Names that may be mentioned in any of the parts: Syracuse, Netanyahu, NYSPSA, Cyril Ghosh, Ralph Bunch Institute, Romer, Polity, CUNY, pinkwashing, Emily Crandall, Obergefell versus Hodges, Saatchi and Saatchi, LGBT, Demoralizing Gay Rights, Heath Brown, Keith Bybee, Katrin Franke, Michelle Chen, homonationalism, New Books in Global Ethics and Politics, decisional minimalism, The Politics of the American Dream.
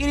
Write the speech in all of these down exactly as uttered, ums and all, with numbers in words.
It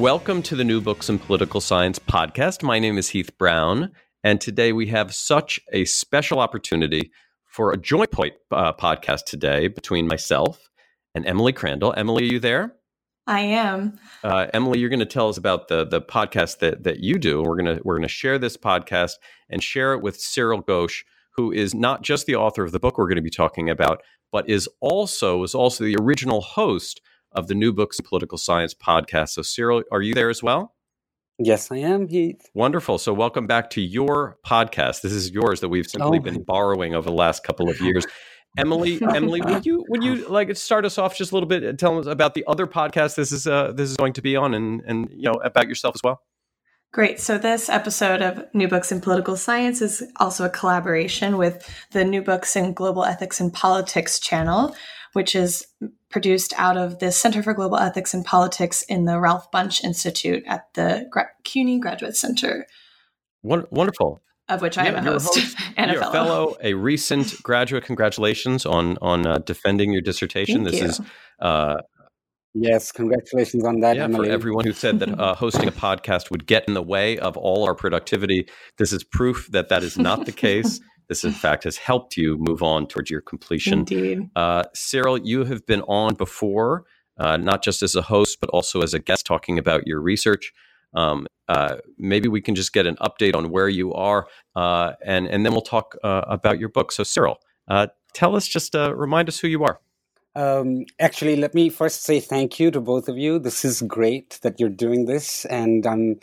Welcome to the New Books in Political Science podcast. My name is Heath Brown, and today we have such a special opportunity for a joint point, uh, podcast today between myself and Emily Crandall. Emily, are you there? I am. Uh, Emily, you're going to tell us about the the podcast that that you do. We're gonna we're gonna share this podcast and share it with Cyril Ghosh, who is not just the author of the book we're going to be talking about, but is also was also the original host of the New Books in Political Science podcast. So Cyril, are you there as well? Yes, I am, Heath. Wonderful. So welcome back to your podcast. This is yours that we've simply oh. been borrowing over the last couple of years. Emily, Emily, would you would you like start us off just a little bit and tell us about the other podcast this is uh, this is going to be on, and and you know about yourself as well? Great. So this episode of New Books in Political Science is also a collaboration with the New Books in Global Ethics and Politics channel, which is produced out of the Center for Global Ethics and Politics in the Ralph Bunch Institute at the C U N Y Graduate Center. Wonderful. Of which I yeah, am a host, host and a fellow. fellow. A recent graduate. Congratulations on on uh, defending your dissertation. Thank this you. is uh, yes, congratulations on that, yeah, Emily. For everyone who said that uh, hosting a podcast would get in the way of all our productivity, this is proof that that is not the case. This, in fact, has helped you move on towards your completion. Indeed. Uh, Cyril, you have been on before, uh, not just as a host, but also as a guest talking about your research. Um, uh, maybe we can just get an update on where you are, uh, and, and then we'll talk uh, about your book. So, Cyril, uh, tell us, just uh, remind us who you are. Um, actually, let me first say thank you to both of you. This is great that you're doing this. And um,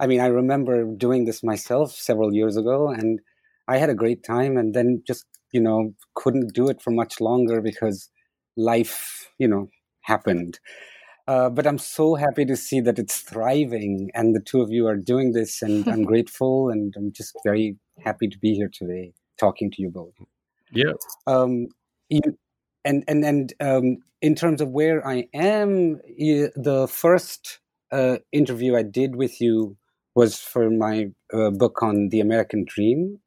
I mean, I remember doing this myself several years ago, and I had a great time, and then just, you know, couldn't do it for much longer because life, you know, happened. Uh, but I'm so happy to see that it's thriving, and the two of you are doing this, and I'm grateful, and I'm just very happy to be here today talking to you both. Yeah. Um, you, and and, and um, in terms of where I am, the first uh, interview I did with you was for my uh, book on the American Dream.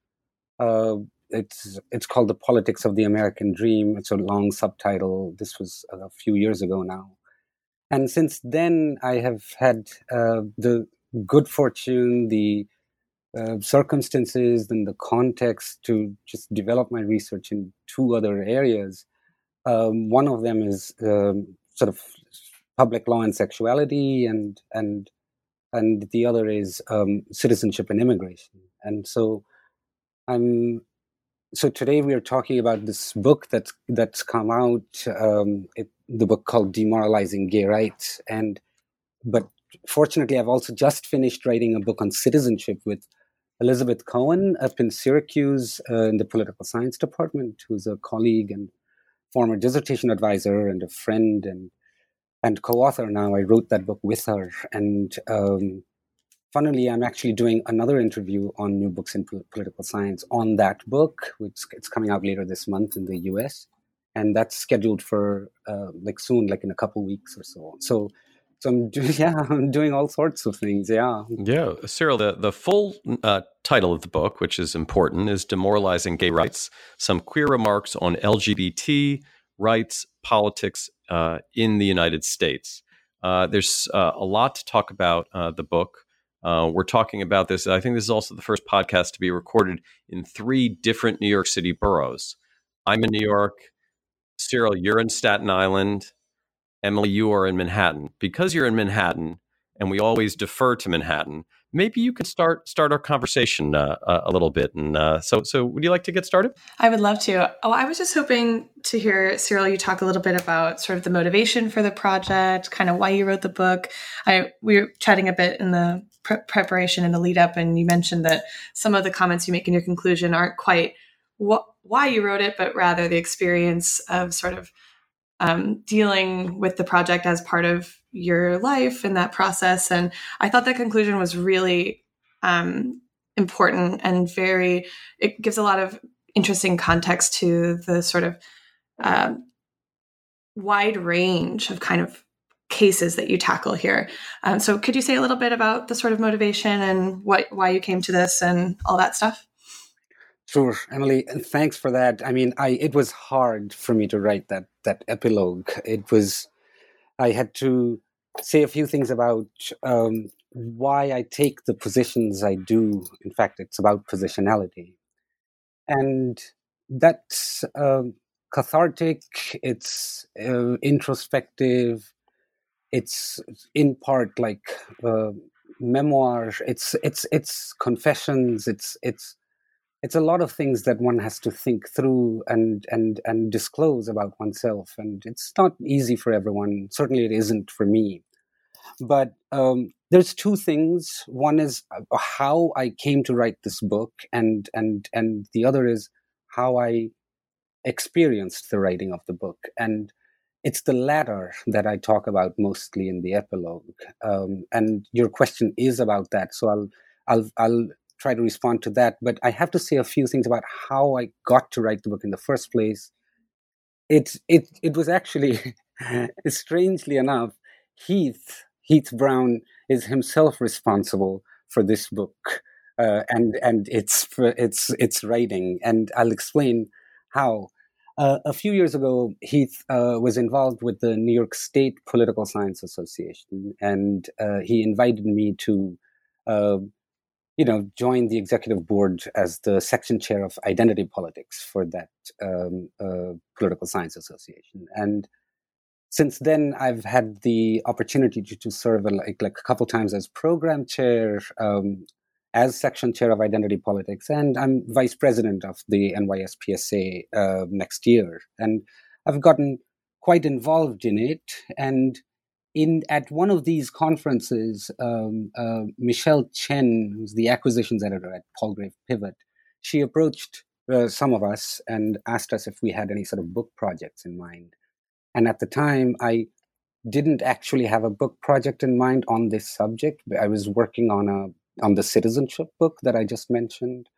Uh, it's it's called The Politics of the American Dream. It's a long subtitle. This was a few years ago now. And since then, I have had uh, the good fortune, the uh, circumstances, and the context to just develop my research in two other areas. Um, one of them is um, sort of public law and sexuality, and and and the other is um, citizenship and immigration. And so I'm so today we are talking about this book that's that's come out, um, it, the book called Demoralizing Gay Rights. And but fortunately, I've also just finished writing a book on citizenship with Elizabeth Cohen up in Syracuse uh, in the political science department, who's a colleague and former dissertation advisor and a friend and and co-author. Now I wrote that book with her, and um, funnily, I'm actually doing another interview on New Books in Political Science on that book, which it's coming out later this month in the U S. and that's scheduled for uh, like soon, like in a couple weeks or so. So, so I'm do- yeah, I'm doing all sorts of things. Yeah, yeah, Cyril. The the full uh, title of the book, which is important, is "Demoralizing Gay Rights: Some Queer Remarks on L G B T Rights Politics uh, in the United States." Uh, there's uh, a lot to talk about uh, the book. Uh, we're talking about this. I think this is also the first podcast to be recorded in three different New York City boroughs. I'm in New York. Cyril, you're in Staten Island. Emily, you are in Manhattan. Because you're in Manhattan, and we always defer to Manhattan, maybe you can start start our conversation uh, a little bit. And uh, so, so would you like to get started? I would love to. Oh, I was just hoping to hear, Cyril, you talk a little bit about sort of the motivation for the project, kind of why you wrote the book. I we were chatting a bit in the pre- preparation and the lead up, and you mentioned that some of the comments you make in your conclusion aren't quite what. why you wrote it, but rather the experience of sort of um, dealing with the project as part of your life and that process. And I thought that conclusion was really um, important and very, it gives a lot of interesting context to the sort of uh, wide range of kind of cases that you tackle here. Um, so could you say a little bit about the sort of motivation and what, why you came to this and all that stuff? Sure, Emily, and thanks for that. I mean, I it was hard for me to write that that epilogue. It was, I had to say a few things about um, why I take the positions I do. In fact, it's about positionality, and that's um, cathartic. It's uh, introspective. It's in part like uh, memoir. It's it's it's confessions. It's it's. It's a lot of things that one has to think through and and and disclose about oneself, and it's not easy for everyone. Certainly, it isn't for me. But um, there's two things. One is how I came to write this book, and and and the other is how I experienced the writing of the book. And it's the latter that I talk about mostly in the epilogue. Um, and your question is about that, so I'll I'll I'll. try to respond to that, but I have to say a few things about how I got to write the book in the first place. It it it was actually, strangely enough, Heath Heath Brown is himself responsible for this book uh, and and its its its writing, and I'll explain how. Uh, a few years ago, Heath uh, was involved with the New York State Political Science Association, and uh, he invited me to. Uh, you know, joined the executive board as the section chair of identity politics for that um, uh, political science association. And since then, I've had the opportunity to, to serve like, like a couple times as program chair, um, as section chair of identity politics, and I'm vice president of the N Y S P S A uh, next year. And I've gotten quite involved in it. And In at one of these conferences, um, uh, Michelle Chen, who's the acquisitions editor at Palgrave Pivot, she approached uh, some of us and asked us if we had any sort of book projects in mind. And at the time, I didn't actually have a book project in mind on this subject. I was working on a on the citizenship book that I just mentioned,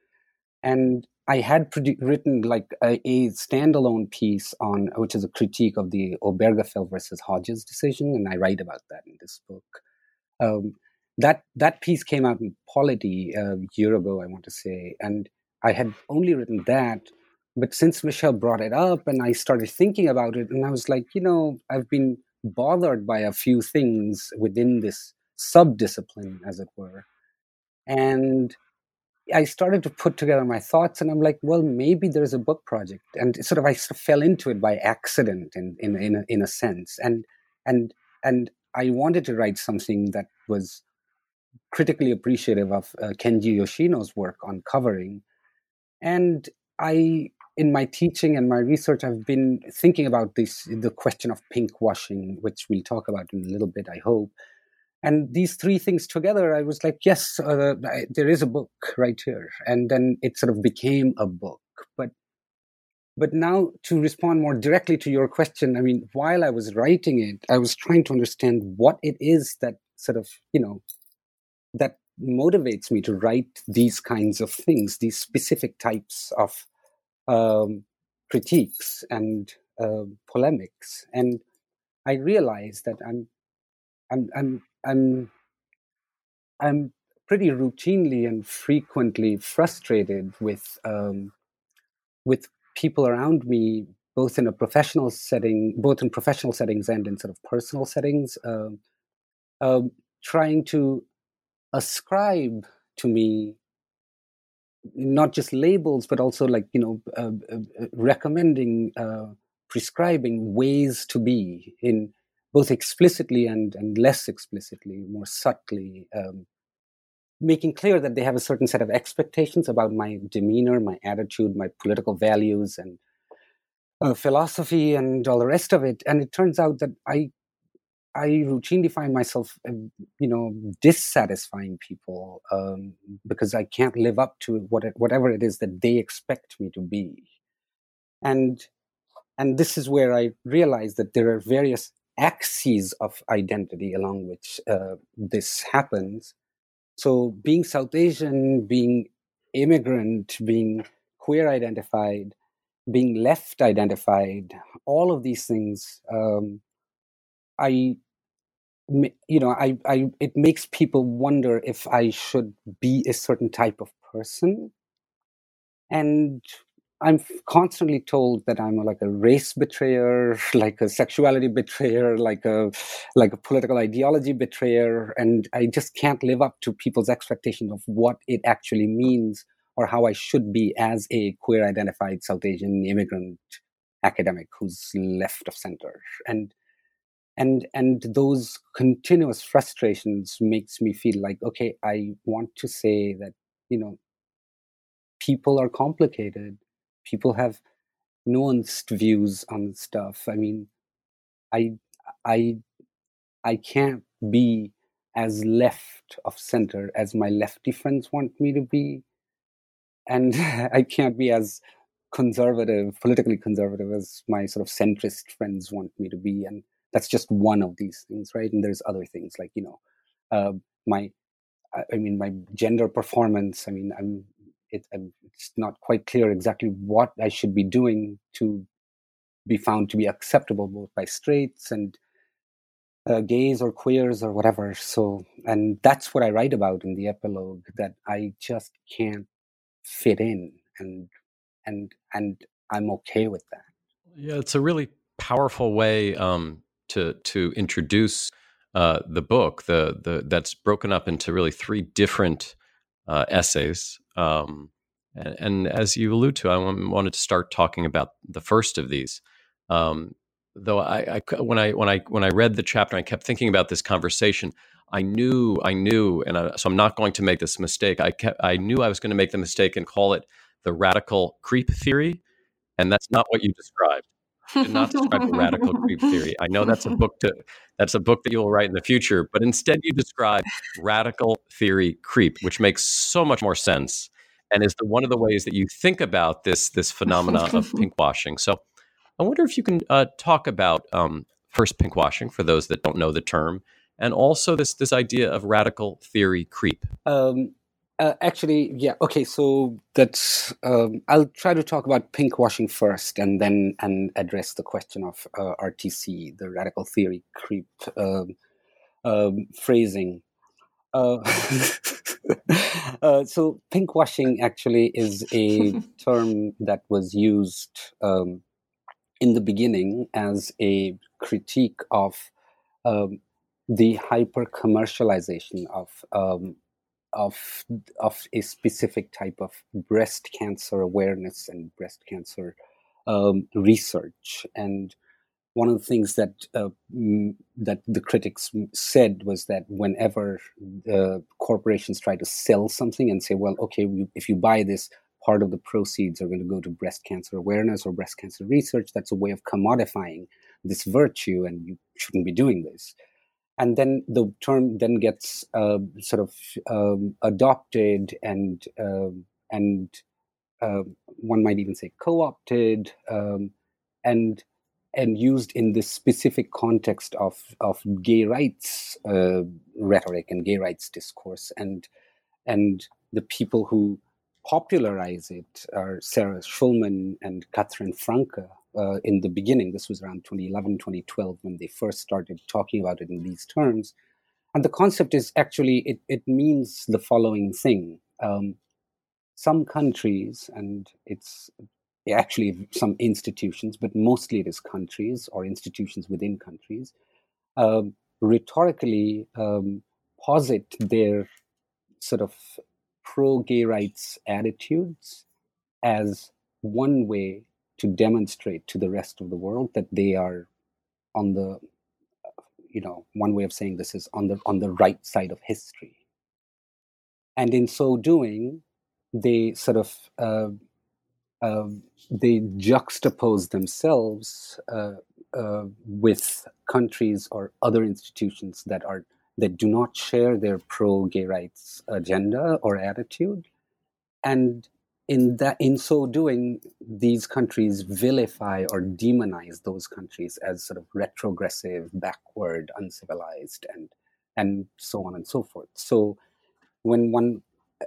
and I had produ- written like a, a standalone piece on, which is a critique of the Obergefell versus Hodges decision, and I write about that in this book. Um, that that piece came out in Polity uh, a year ago, I want to say, and I had only written that, but since Michelle brought it up, and I started thinking about it, and I was like, you know, I've been bothered by a few things within this sub-discipline, as it were, and I started to put together my thoughts, and I'm like, well, maybe there's a book project, and sort of I sort of fell into it by accident, in in in a, in a sense, and and and I wanted to write something that was critically appreciative of uh, Kenji Yoshino's work on covering, and I, in my teaching and my research, I've been thinking about this the question of pinkwashing, which we'll talk about in a little bit, I hope. And these three things together, I was like, yes, uh, I, there is a book right here. And then it sort of became a book. But but now to respond more directly to your question, I mean, while I was writing it, I was trying to understand what it is that sort of, you know, that motivates me to write these kinds of things, these specific types of um, critiques and uh, polemics, and I realize that I'm, I'm, I'm, I'm, I'm pretty routinely and frequently frustrated with, um, with people around me, both in a professional setting, both in professional settings and in sort of personal settings, uh, uh, trying to ascribe to me not just labels, but also like, you know, uh, uh, recommending, uh, prescribing ways to be in both explicitly and, and less explicitly, more subtly, um, making clear that they have a certain set of expectations about my demeanor, my attitude, my political values, and uh, philosophy, and all the rest of it. And it turns out that I I routinely find myself, you know, dissatisfying people um, because I can't live up to what it, whatever it is that they expect me to be. And and this is where I realized that there are various axes of identity along which uh, this happens. So being South Asian, being immigrant, being queer identified, being left identified, all of these things, um, I... you know, I, I, it makes people wonder if I should be a certain type of person. And I'm constantly told that I'm like a race betrayer, like a sexuality betrayer, like a, like a political ideology betrayer. And I just can't live up to people's expectation of what it actually means or how I should be as a queer identified South Asian immigrant academic who's left of center. And, And and those continuous frustrations makes me feel like, okay, I want to say that, you know, people are complicated. People have nuanced views on stuff. I mean, I I I can't be as left of center as my lefty friends want me to be. And I can't be as conservative, politically conservative as my sort of centrist friends want me to be. And that's just one of these things, right? And there's other things like, you know, uh, my, I mean, my gender performance. I mean, I'm, it, I'm, it's not quite clear exactly what I should be doing to be found to be acceptable both by straights and uh, gays or queers or whatever. So, and that's what I write about in the epilogue, that I just can't fit in, and, and, and I'm okay with that. Yeah. It's a really powerful way, um, to to introduce uh, the book, the the that's broken up into really three different uh, essays, um, and, and as you allude to, I w- wanted to start talking about the first of these. Um, though I, I when I when I when I read the chapter, I kept thinking about this conversation. I knew I knew, and I, so I'm not going to make this mistake. I kept, I knew I was going to make the mistake and call it the radical creep theory, and that's not what you described. Did not describe the radical creep theory. I know that's a book to that's a book that you'll write in the future, but instead you describe radical theory creep, which makes so much more sense and is the, one of the ways that you think about this this phenomena of pinkwashing. So I wonder if you can uh, talk about um, first pinkwashing for those that don't know the term, and also this this idea of radical theory creep. Um, uh, actually, yeah, okay. So that's um, I'll try to talk about pinkwashing first, and then and address the question of uh, R T C, the radical theory creep um, um, phrasing. Uh, uh, so, pinkwashing actually is a term that was used um, in the beginning as a critique of um, the hyper commercialization of. Um, Of of a specific type of breast cancer awareness and breast cancer um, research, and one of the things that uh, m- that the critics said was that whenever the corporations try to sell something and say, "Well, okay, we, if you buy this, part of the proceeds are going to go to breast cancer awareness or breast cancer research," that's a way of commodifying this virtue, and you shouldn't be doing this. And then the term then gets uh, sort of um, adopted and uh, and uh, one might even say co-opted um, and and used in this specific context of of gay rights uh, rhetoric and gay rights discourse, and and the people who popularize it are Sarah Schulman and Katrin Franke, uh, in the beginning, this was around twenty eleven, twenty twelve, when they first started talking about it in these terms. And the concept is actually, it, it means the following thing. Um, some countries, and it's actually some institutions, but mostly it is countries or institutions within countries, uh, rhetorically um, posit their sort of pro-gay rights attitudes as one way to demonstrate to the rest of the world that they are on the, you know, one way of saying this is on the on the right side of history. And in so doing, they sort of, uh, uh, they juxtapose themselves uh, uh, with countries or other institutions that are that do not share their pro-gay rights agenda or attitude. And in that, in so doing, these countries vilify or demonize those countries as sort of retrogressive, backward, uncivilized, and and so on and so forth. So when one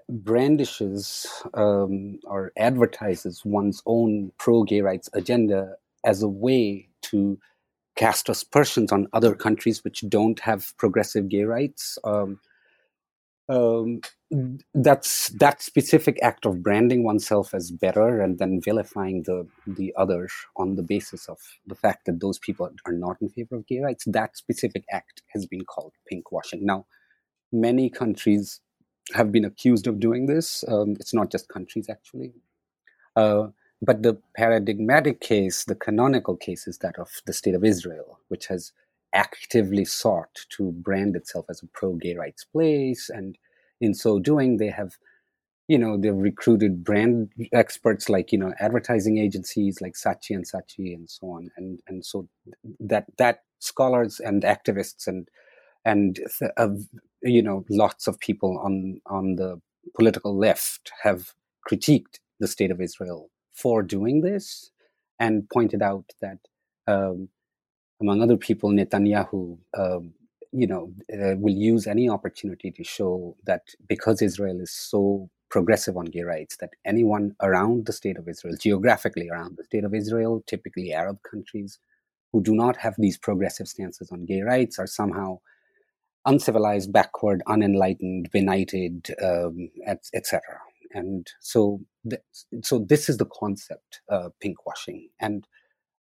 brandishes um, or advertises one's own pro-gay rights agenda as a way to cast aspersions on other countries which don't have progressive gay rights, um, um, that's that specific act of branding oneself as better and then vilifying the the other on the basis of the fact that those people are not in favor of gay rights, that specific act has been called pinkwashing. Now, many countries have been accused of doing this. Um, it's not just countries, actually. Uh, but the paradigmatic case, the canonical case, is that of the State of Israel, which has actively sought to brand itself as a pro-gay rights place. And in so doing, they have, you know, they've recruited brand experts like, you know, advertising agencies like Saatchi and Saatchi and so on. And and so that that scholars and activists and and uh, you know, lots of people on, on the political left have critiqued the State of Israel for doing this, and pointed out that, um, among other people, Netanyahu, um, you know, uh, will use any opportunity to show that because Israel is so progressive on gay rights, that anyone around the State of Israel, geographically around the State of Israel, typically Arab countries, who do not have these progressive stances on gay rights are somehow uncivilized, backward, unenlightened, benighted, um, et, et cetera. And so, th- so this is the concept, uh, pinkwashing. And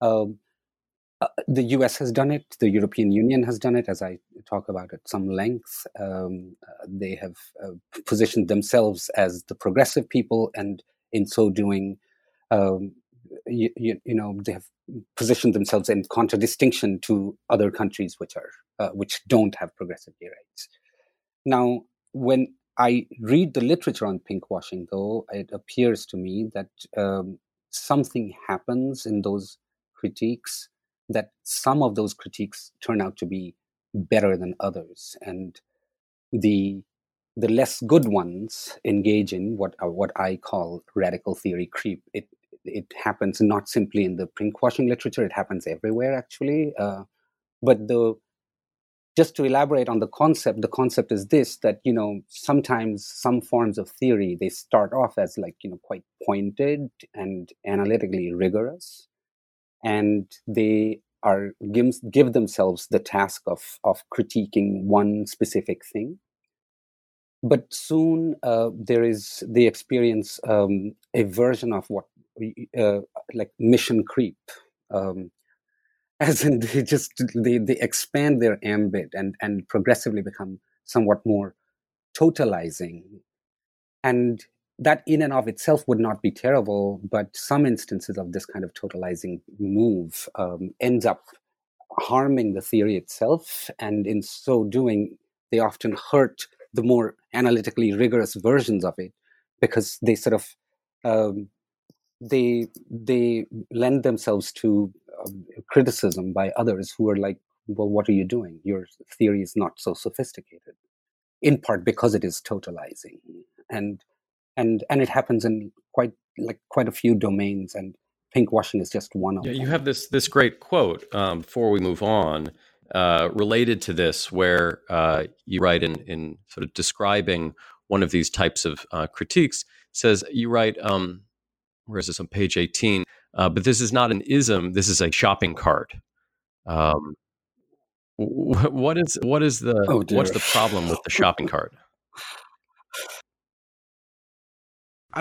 um, uh, the U S has done it. The European Union has done it, as I talk about at some length. Um, uh, they have uh, positioned themselves as the progressive people, and in so doing, um, you, you, you know, they have positioned themselves in contradistinction to other countries which are uh, which don't have progressive gay rights. Now, when I read the literature on pinkwashing, though, it appears to me that um, something happens in those critiques, that some of those critiques turn out to be better than others, and the the less good ones engage in what uh, what I call radical theory creep. It it happens not simply in the pinkwashing literature; it happens everywhere, actually. Uh, but the Just to elaborate on the concept, the concept is this, that, you know, sometimes some forms of theory, they start off as like, you know, quite pointed and analytically rigorous. And they are give, give themselves the task of, of critiquing one specific thing. But soon uh, there is, they experience um, a version of what, uh, like mission creep. Um, As in, they just they, they expand their ambit and, and progressively become somewhat more totalizing. And that in and of itself would not be terrible, but some instances of this kind of totalizing move um, ends up harming the theory itself. And in so doing, they often hurt the more analytically rigorous versions of it, because they sort of, um, they they lend themselves to criticism by others who are like, well, what are you doing? Your theory is not so sophisticated, in part because it is totalizing, and and and it happens in quite like quite a few domains, and pinkwashing is just one of yeah, them. You have this this great quote um, before we move on uh, related to this, where uh, you write in in sort of describing one of these types of uh, critiques. Says you write, um, where is this on page eighteen? Uh, but this is not an ism. This is a shopping cart. Um, what is what is the oh, what's the problem with the shopping cart? I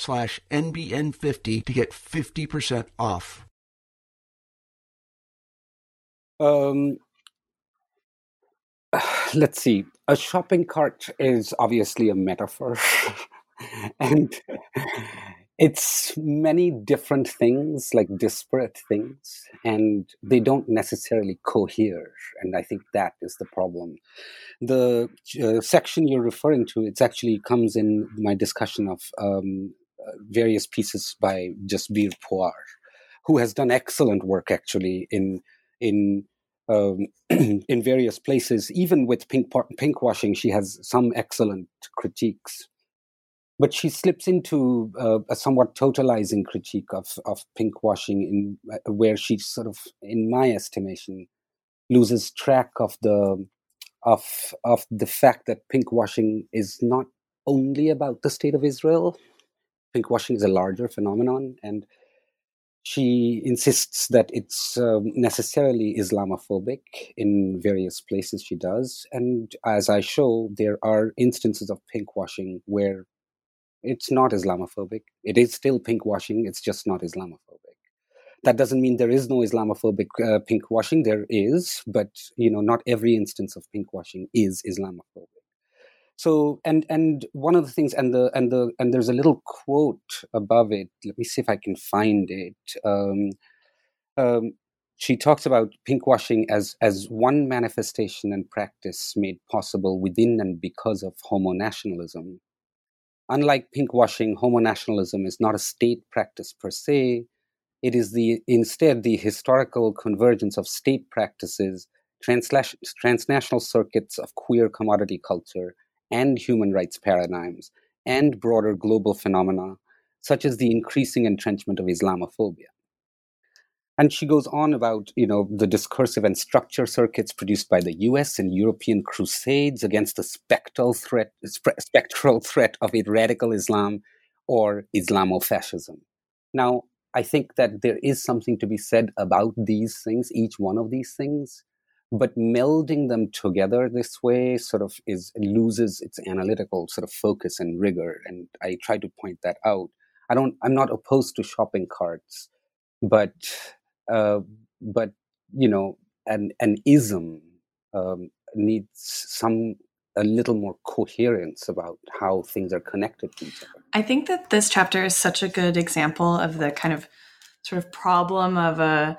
slash N B N fifty to get fifty percent off. Um, let's see. A shopping cart is obviously a metaphor. And it's many different things, like disparate things, and they don't necessarily cohere. And I think that is the problem. The uh, section you're referring to, it actually comes in my discussion of um, various pieces by Jasbir Puar, who has done excellent work actually in in um, in various places. Even with pink pinkwashing, she has some excellent critiques. But she slips into uh, a somewhat totalizing critique of, of pinkwashing, in uh, where she sort of, in my estimation, loses track of the of of the fact that pinkwashing is not only about the state of Israel. Pinkwashing is a larger phenomenon, and she insists that it's um, necessarily Islamophobic in various places she does. And as I show, there are instances of pinkwashing where it's not Islamophobic. It is still pinkwashing. It's just not Islamophobic. That doesn't mean there is no Islamophobic uh, pinkwashing. There is, but you know, not every instance of pinkwashing is Islamophobic. So, and and one of the things, and the and the and there's a little quote above it. Let me see if I can find it. Um, um, she talks about pinkwashing as as one manifestation and practice made possible within and because of homonationalism. Unlike pinkwashing, homonationalism is not a state practice per se. It is the instead the historical convergence of state practices, translas- transnational circuits of queer commodity culture, and human rights paradigms, and broader global phenomena, such as the increasing entrenchment of Islamophobia. And she goes on about, you know, the discursive and structure circuits produced by the U S and European crusades against the spectral threat, spectral threat of radical Islam or Islamofascism. Now, I think that there is something to be said about these things, each one of these things, but melding them together this way sort of is loses its analytical sort of focus and rigor. And I try to point that out. I don't. I'm not opposed to shopping carts, but. Uh, but, you know, an, an ism um, needs some, a little more coherence about how things are connected to each other. I think that this chapter is such a good example of the kind of sort of problem of a,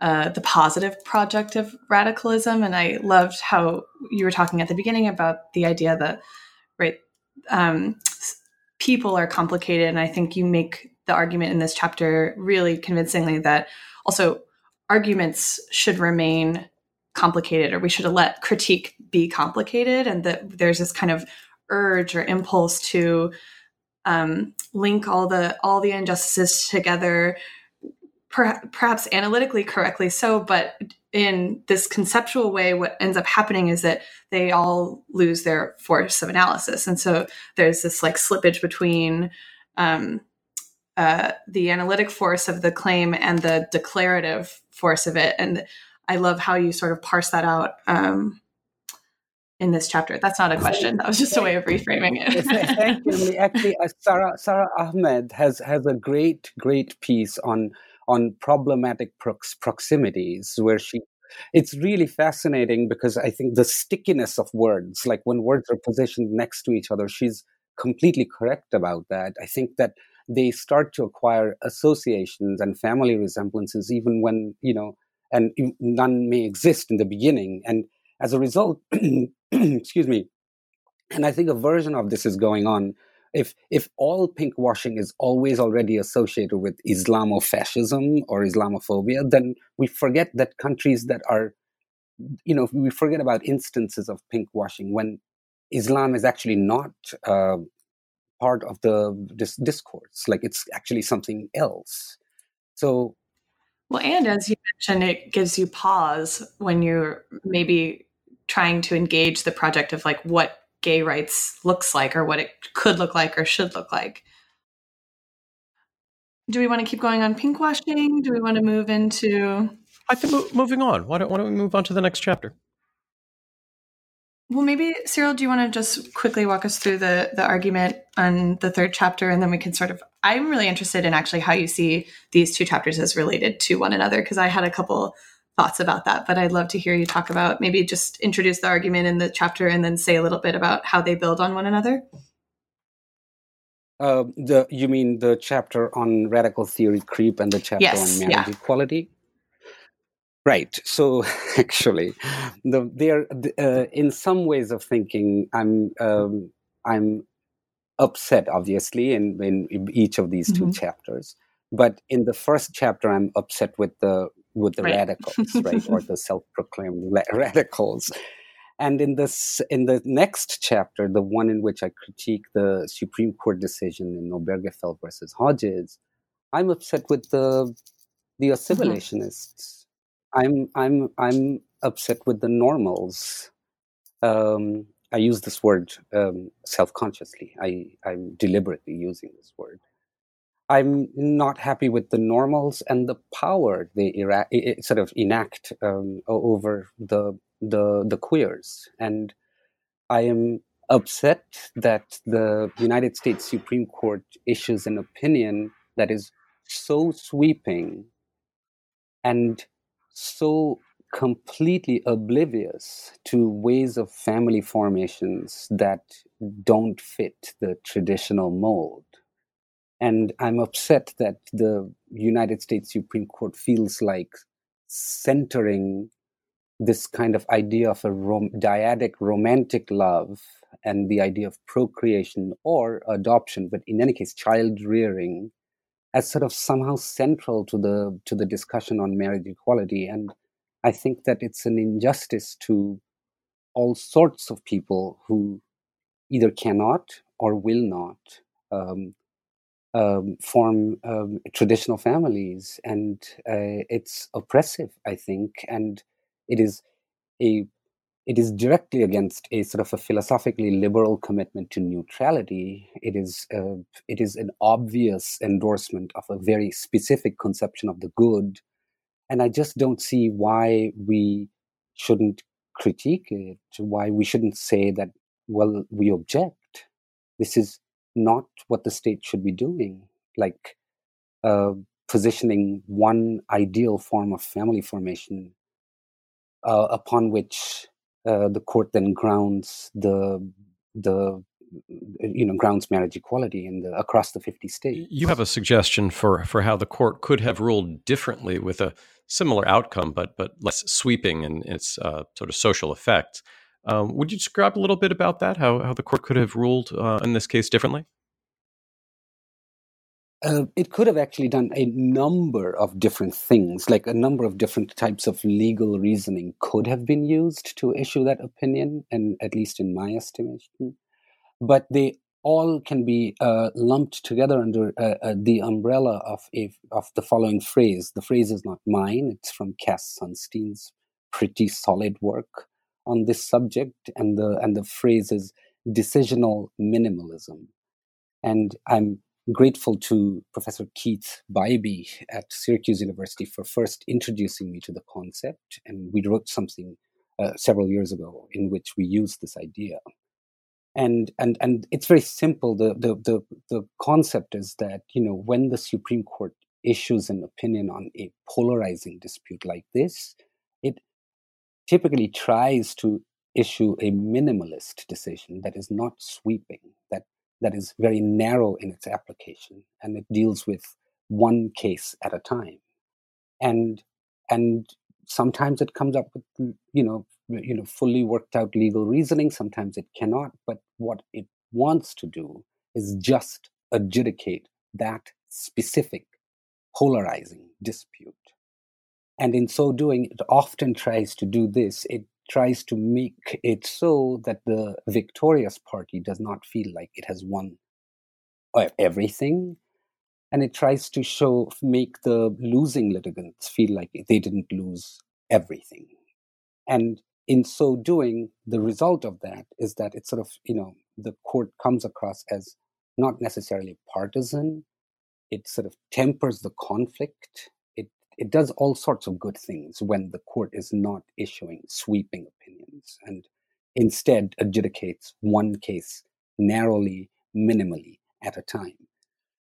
uh, the positive project of radicalism. And I loved how you were talking at the beginning about the idea that, right, um, people are complicated. And I think you make the argument in this chapter really convincingly that also, arguments should remain complicated, or we should let critique be complicated, and that there's this kind of urge or impulse to um, link all the all the injustices together, per- perhaps analytically correctly so, but in this conceptual way, what ends up happening is that they all lose their force of analysis, and so there's this like slippage between Um, Uh, the analytic force of the claim and the declarative force of it. And I love how you sort of parse that out um, in this chapter. That's not a question. That was just a way of reframing it. Thank you. Actually, uh, Sarah, Sarah Ahmed has, has a great, great piece on on problematic prox- proximities where she, it's really fascinating because I think the stickiness of words, like when words are positioned next to each other, she's completely correct about that. I think that they start to acquire associations and family resemblances even when, you know, and none may exist in the beginning. And as a result, excuse me, and I think a version of this is going on. If if all pinkwashing is always already associated with Islamofascism or Islamophobia, then we forget that countries that are, you know, we forget about instances of pinkwashing when Islam is actually not uh, part of the dis- discourse. Like it's actually something else. So, well, and as you mentioned, it gives you pause when you're maybe trying to engage the project of like what gay rights looks like or what it could look like or should look like. Do we want to keep going on pinkwashing? Do we want to move into... I think moving on. Why don't, why don't we move on to the next chapter? Well, maybe, Cyril, do you want to just quickly walk us through the, the argument on the third chapter? And then we can sort of... I'm really interested in actually how you see these two chapters as related to one another, because I had a couple thoughts about that, but I'd love to hear you talk about, maybe just introduce the argument in the chapter and then say a little bit about how they build on one another. Uh, the you mean the chapter on radical theory creep and the chapter yes, on marriage yeah. equality? Right. So actually, the, they're uh, in some ways of thinking. I'm um, I'm upset, obviously, in, in each of these two mm-hmm. chapters. But in the first chapter, I'm upset with the with the right. radicals, right, or the self-proclaimed la- radicals. And in this, in the next chapter, the one in which I critique the Supreme Court decision in Obergefell versus Hodges, I'm upset with the the assimilationists. Mm-hmm. I'm I'm I'm upset with the normals. Um, I use this word um, self-consciously. I, I'm deliberately using this word. I'm not happy with the normals and the power they era- sort of enact um, over the, the the queers, and I am upset that the United States Supreme Court issues an opinion that is so sweeping and so completely oblivious to ways of family formations that don't fit the traditional mold. And I'm upset that the United States Supreme Court feels like centering this kind of idea of a rom- dyadic romantic love and the idea of procreation or adoption, but in any case, child rearing, as sort of somehow central to the to the discussion on marriage equality. And I think that it's an injustice to all sorts of people who either cannot or will not um, Um, form um, traditional families, and uh, it's oppressive, I think, and it is a it is directly against a sort of a philosophically liberal commitment to neutrality. It is uh, it is an obvious endorsement of a very specific conception of the good, and I just don't see why we shouldn't critique it. Why we shouldn't say that, well, we object. This is not what the state should be doing, like uh, positioning one ideal form of family formation uh, upon which uh, the court then grounds the the you know grounds marriage equality in the, across the fifty states. You have a suggestion for for how the court could have ruled differently with a similar outcome, but but less sweeping in its uh, sort of social effect. Um, would you describe a little bit about that, how how the court could have ruled uh, in this case differently? Uh, it could have actually done a number of different things, like a number of different types of legal reasoning could have been used to issue that opinion, and at least in my estimation. But they all can be uh, lumped together under uh, uh, the umbrella of a, of the following phrase. The phrase is not mine. It's from Cass Sunstein's pretty solid work on this subject, and the and the phrase is decisional minimalism. And I'm grateful to Professor Keith Bybee at Syracuse University for first introducing me to the concept, and we wrote something uh, several years ago in which we used this idea. And and and it's very simple. The the the the concept is that, you know, when the Supreme Court issues and opinion on a polarizing dispute like this, it typically tries to issue a minimalist decision that is not sweeping, that, that is very narrow in its application, and it deals with one case at a time. And and sometimes it comes up with you know you know fully worked out legal reasoning, sometimes it cannot, but what it wants to do is just adjudicate that specific polarizing dispute. And in so doing, it often tries to do this. It tries to make it so that the victorious party does not feel like it has won everything. And it tries to show, make the losing litigants feel like they didn't lose everything. And in so doing, the result of that is that it's sort of, you know, the court comes across as not necessarily partisan. It sort of tempers the conflict. It it does all sorts of good things when the court is not issuing sweeping opinions and instead adjudicates one case narrowly, minimally at a time.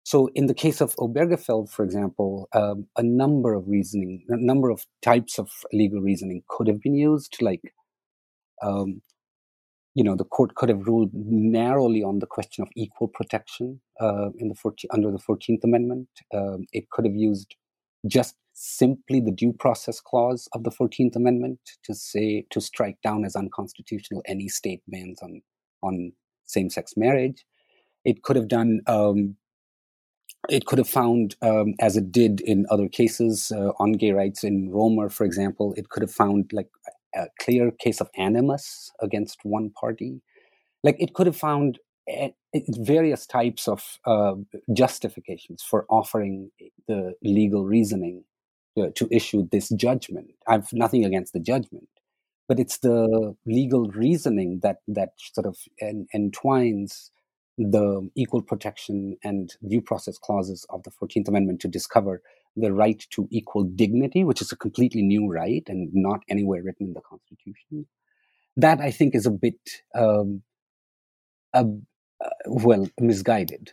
So in the case of Obergefell, for example, um, a number of reasoning, a number of types of legal reasoning could have been used. Like, um, you know, the court could have ruled narrowly on the question of equal protection uh, in the fourteen, under the fourteenth Amendment. Um, it could have used just simply the due process clause of the fourteenth Amendment to say, to strike down as unconstitutional any state bans on on same-sex marriage. It could have done. Um, It could have found, um, as it did in other cases uh, on gay rights in Romer, for example, it could have found like a clear case of animus against one party. Like it could have found a- various types of uh, justifications for offering the legal reasoning to, to issue this judgment. I've nothing against the judgment, but it's the legal reasoning that that sort of en- entwines the equal protection and due process clauses of the fourteenth Amendment to discover the right to equal dignity, which is a completely new right and not anywhere written in the Constitution. That, I think, is a bit, um, uh, uh, well, misguided.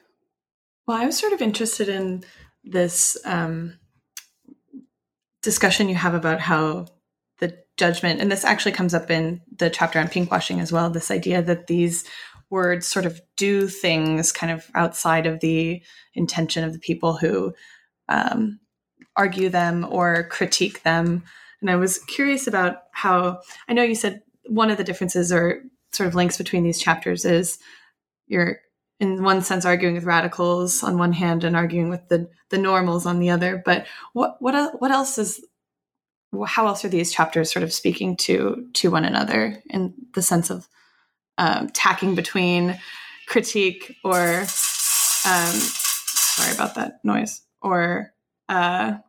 Well, I was sort of interested in this um, discussion you have about how the judgment, and this actually comes up in the chapter on pinkwashing as well, this idea that these words sort of do things kind of outside of the intention of the people who um, argue them or critique them. And I was curious about how, I know you said one of the differences or sort of links between these chapters is you're in one sense arguing with radicals on one hand and arguing with the, the normals on the other, but what, what, what else is, how else are these chapters sort of speaking to, to one another in the sense of Um, tacking between critique or, um, sorry about that noise, or uh,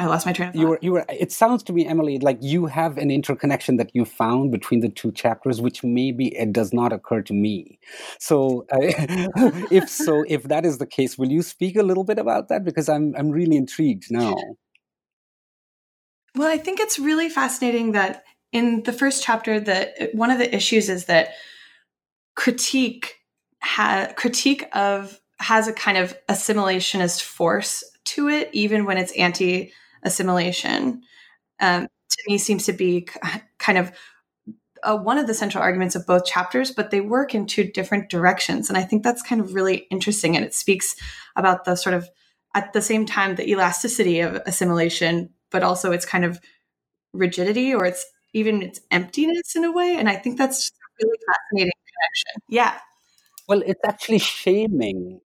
I lost my train of thought. You were, you were, it sounds to me, Emily, like you have an interconnection that you found between the two chapters, which maybe it does not occur to me. So uh, if so, if that is the case, will you speak a little bit about that? Because I'm I'm really intrigued now. Well, I think it's really fascinating that in the first chapter, that one of the issues is that critique ha- critique of has a kind of assimilationist force to it, even when it's anti-assimilation. Um, to me, seems to be c- kind of uh, one of the central arguments of both chapters, but they work in two different directions, and I think that's kind of really interesting. And it speaks about the sort of at the same time the elasticity of assimilation, but also its kind of rigidity or its even its emptiness in a way. And I think that's just a really fascinating connection. Yeah. Well, it's actually shaming.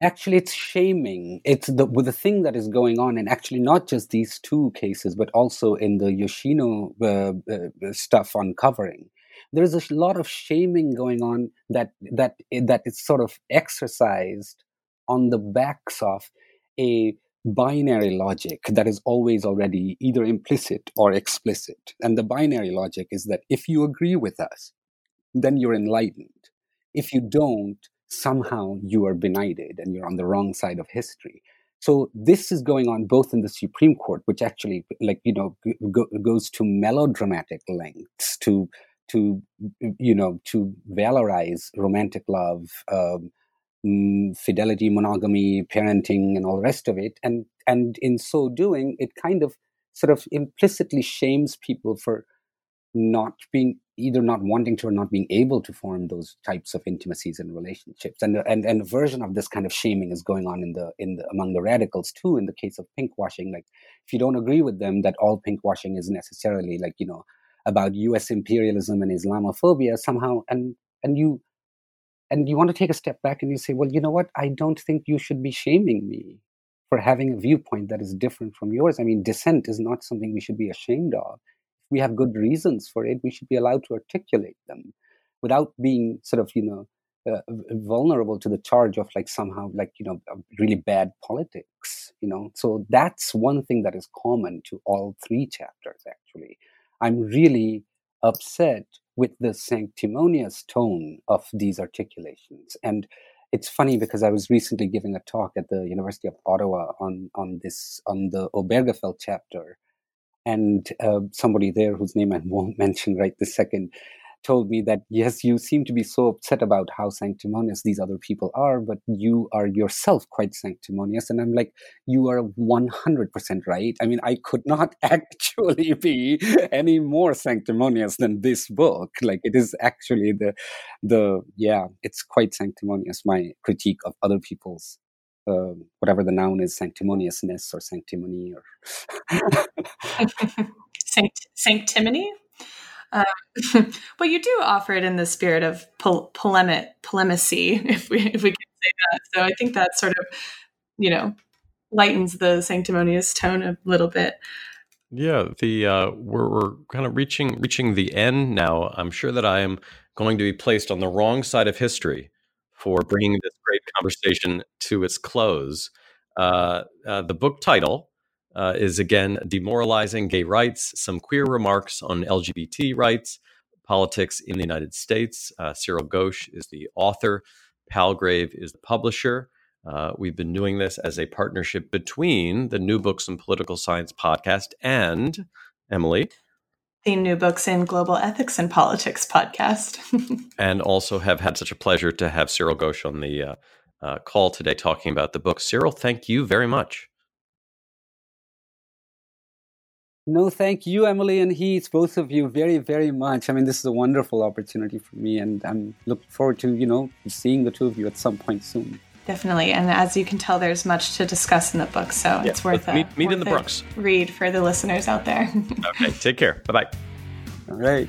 Actually, it's shaming. It's the with the thing that is going on, and actually not just these two cases, but also in the Yoshino uh, uh, stuff uncovering. There is a lot of shaming going on that that that is sort of exercised on the backs of a binary logic that is always already either implicit or explicit. And the binary logic is that if you agree with us, then you're enlightened. If you don't, somehow you are benighted and you're on the wrong side of history. So this is going on both in the Supreme Court, which actually, like, you know, go, goes to melodramatic lengths to, to, you know, to valorize romantic love, um, mm, fidelity, monogamy, parenting, and all the rest of it. And and in so doing, it kind of sort of implicitly shames people for not being, either not wanting to or not being able to form those types of intimacies and relationships. And and and a version of this kind of shaming is going on in the in the, among the radicals too. In the case of pinkwashing, like if you don't agree with them that all pinkwashing is necessarily like, you know, about U S imperialism and Islamophobia somehow, and and you and you want to take a step back and you say, well, you know what? I don't think you should be shaming me for having a viewpoint that is different from yours. I mean, dissent is not something we should be ashamed of. If we have good reasons for it, we should be allowed to articulate them without being sort of, you know, uh, vulnerable to the charge of like somehow like, you know, really bad politics, you know. So that's one thing that is common to all three chapters, actually. I'm really upset with the sanctimonious tone of these articulations. And it's funny because I was recently giving a talk at the University of Ottawa on on this on the Obergefell chapter, and uh, somebody there whose name I won't mention right this second told me that, yes, you seem to be so upset about how sanctimonious these other people are, but you are yourself quite sanctimonious. And I'm like, you are one hundred percent right. I mean, I could not actually be any more sanctimonious than this book. Like, it is actually the, the yeah, it's quite sanctimonious, my critique of other people's, uh, whatever the noun is, sanctimoniousness or sanctimony or... Sanct- sanctimony? Uh, well, you do offer it in the spirit of pol- polemic, polemicy, if we if we can say that. So I think that sort of, you know, lightens the sanctimonious tone a little bit. Yeah, the uh, we're we're kind of reaching reaching the end now. I'm sure that I am going to be placed on the wrong side of history for bringing this great conversation to its close. Uh, uh, the book title. Uh, is again Demoralizing Gay Rights, Some Queer Remarks on L G B T Rights, Politics in the United States. Uh, Cyril Ghosh is the author. Palgrave is the publisher. Uh, we've been doing this as a partnership between the New Books in Political Science podcast and, Emily, the New Books in Global Ethics and Politics podcast. And also have had such a pleasure to have Cyril Ghosh on the uh, uh, call today talking about the book. Cyril, thank you very much. No, thank you, Emily and Heath, both of you very, very much. I mean, this is a wonderful opportunity for me, and I'm looking forward to, you know, seeing the two of you at some point soon. Definitely. And as you can tell, there's much to discuss in the book, so yeah, it's worth a, meet, meet worth in the Bronx. Read for the listeners out there. Okay, take care. Bye-bye. All right.